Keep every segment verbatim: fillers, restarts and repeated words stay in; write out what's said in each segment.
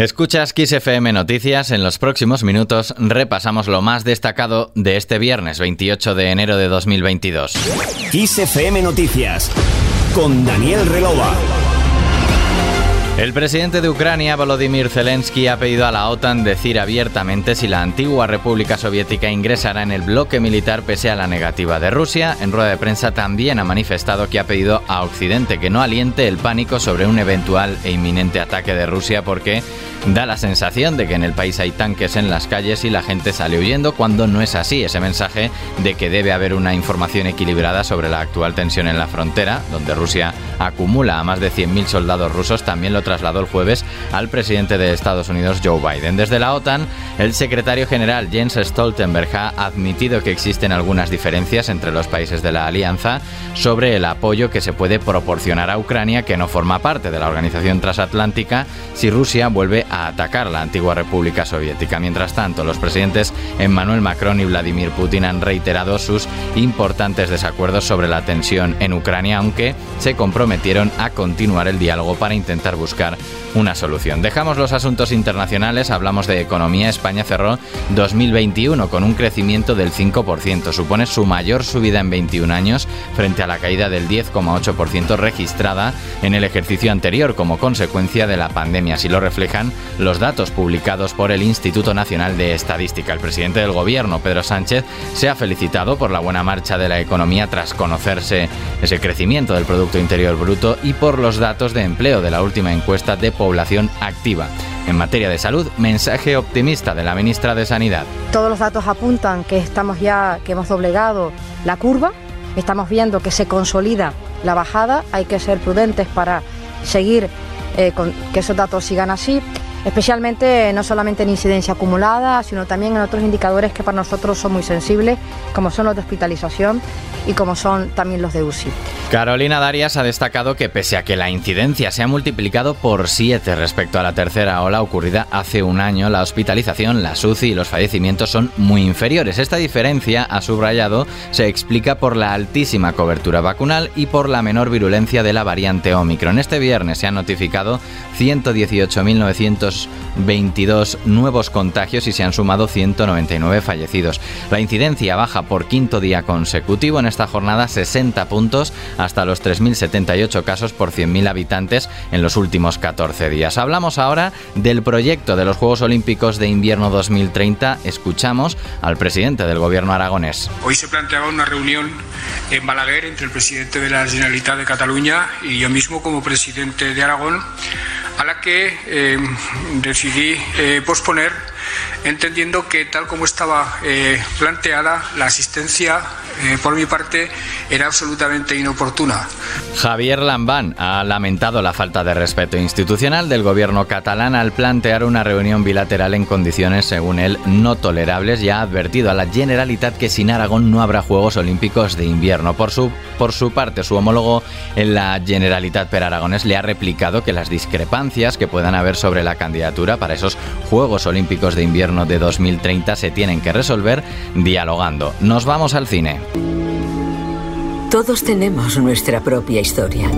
Escuchas Kiss F M Noticias. En los próximos minutos repasamos lo más destacado de este viernes veintiocho de enero de dos mil veintidós. Kiss F M Noticias con Daniel Relova. El presidente de Ucrania, Volodímir Zelenski, ha pedido a la OTAN decir abiertamente si la antigua República Soviética ingresará en el bloque militar pese a la negativa de Rusia. En rueda de prensa también ha manifestado que ha pedido a Occidente que no aliente el pánico sobre un eventual e inminente ataque de Rusia porque da la sensación de que en el país hay tanques en las calles y la gente sale huyendo cuando no es así. Ese mensaje de que debe haber una información equilibrada sobre la actual tensión en la frontera, donde Rusia acumula a más de cien mil soldados rusos, también lo trasladó el jueves al presidente de Estados Unidos, Joe Biden. Desde la OTAN, el secretario general Jens Stoltenberg ha admitido que existen algunas diferencias entre los países de la alianza sobre el apoyo que se puede proporcionar a Ucrania, que no forma parte de la organización transatlántica, si Rusia vuelve a atacar la antigua República Soviética. Mientras tanto, los presidentes Emmanuel Macron y Vladimir Putin han reiterado sus importantes desacuerdos sobre la tensión en Ucrania, aunque se comprometieron a continuar el diálogo para intentar buscar una solución. Dejamos los asuntos internacionales, hablamos de economía. España cerró dos mil veintiuno con un crecimiento del cinco por ciento. Supone su mayor subida en veintiún años frente a la caída del diez coma ocho por ciento registrada en el ejercicio anterior como consecuencia de la pandemia. Así lo reflejan los datos publicados por el Instituto Nacional de Estadística. El presidente del gobierno, Pedro Sánchez, se ha felicitado por la buena marcha de la economía tras conocerse ese crecimiento del Producto Interior Bruto y por los datos de empleo de la última encuesta de población activa. En materia de salud, mensaje optimista de la ministra de Sanidad. Todos los datos apuntan que estamos ya, que hemos doblegado la curva, estamos viendo que se consolida la bajada, hay que ser prudentes para seguir eh, con que esos datos sigan así, especialmente no solamente en incidencia acumulada, sino también en otros indicadores que para nosotros son muy sensibles, como son los de hospitalización y como son también los de U C I. Carolina Darias ha destacado que pese a que la incidencia se ha multiplicado por siete respecto a la tercera ola ocurrida hace un año, la hospitalización, las U C I y los fallecimientos son muy inferiores. Esta diferencia, ha subrayado, se explica por la altísima cobertura vacunal y por la menor virulencia de la variante Ómicron. Este viernes se han notificado ciento dieciocho mil novecientos veintidós nuevos contagios y se han sumado ciento noventa y nueve fallecidos. La incidencia baja por quinto día consecutivo, en esta jornada sesenta puntos, hasta los tres mil setenta y ocho casos por cien mil habitantes en los últimos catorce días. Hablamos ahora del proyecto de los Juegos Olímpicos de Invierno dos mil treinta. Escuchamos al presidente del gobierno aragonés. Hoy se planteaba una reunión en Balaguer entre el presidente de la Generalitat de Cataluña y yo mismo como presidente de Aragón, a la que eh, decidí eh, posponer, entendiendo que tal como estaba eh, planteada, la asistencia eh, por mi parte era absolutamente inoportuna. Javier Lambán ha lamentado la falta de respeto institucional del gobierno catalán al plantear una reunión bilateral en condiciones, según él, no tolerables, y ha advertido a la Generalitat que sin Aragón no habrá Juegos Olímpicos de Invierno. Por su, por su parte, su homólogo en la Generalitat per Aragonés le ha replicado que las discrepancias que puedan haber sobre la candidatura para esos Juegos Olímpicos de Invierno de dos mil treinta se tienen que resolver dialogando. Nos vamos al cine. Todos tenemos nuestra propia historia,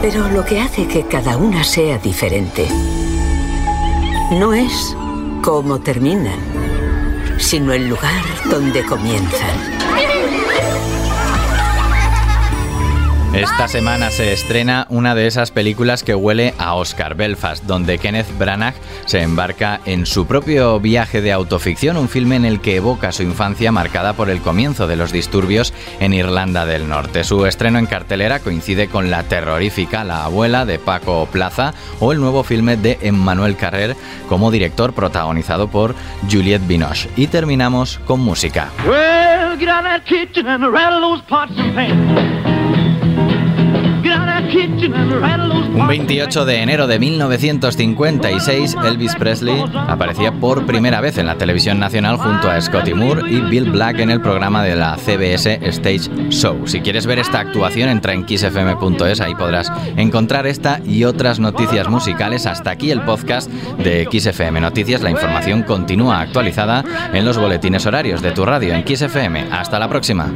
pero lo que hace que cada una sea diferente no es cómo terminan, sino el lugar donde comienzan. Esta semana se estrena una de esas películas que huele a Oscar, Belfast, donde Kenneth Branagh se embarca en su propio viaje de autoficción, un filme en el que evoca su infancia marcada por el comienzo de los disturbios en Irlanda del Norte. Su estreno en cartelera coincide con la terrorífica La abuela de Paco Plaza o el nuevo filme de Emmanuel Carrère como director, protagonizado por Juliette Binoche. Y terminamos con música. Well, get out of that kitchen and rattle those pots and pans. Un veintiocho de enero de mil novecientos cincuenta y seis, Elvis Presley aparecía por primera vez en la televisión nacional junto a Scotty Moore y Bill Black en el programa de la C B S Stage Show. Si quieres ver esta actuación, entra en kiss f m punto es, ahí podrás encontrar esta y otras noticias musicales. Hasta aquí el podcast de Kiss F M Noticias. La información continúa actualizada en los boletines horarios de tu radio en Kiss F M. Hasta la próxima.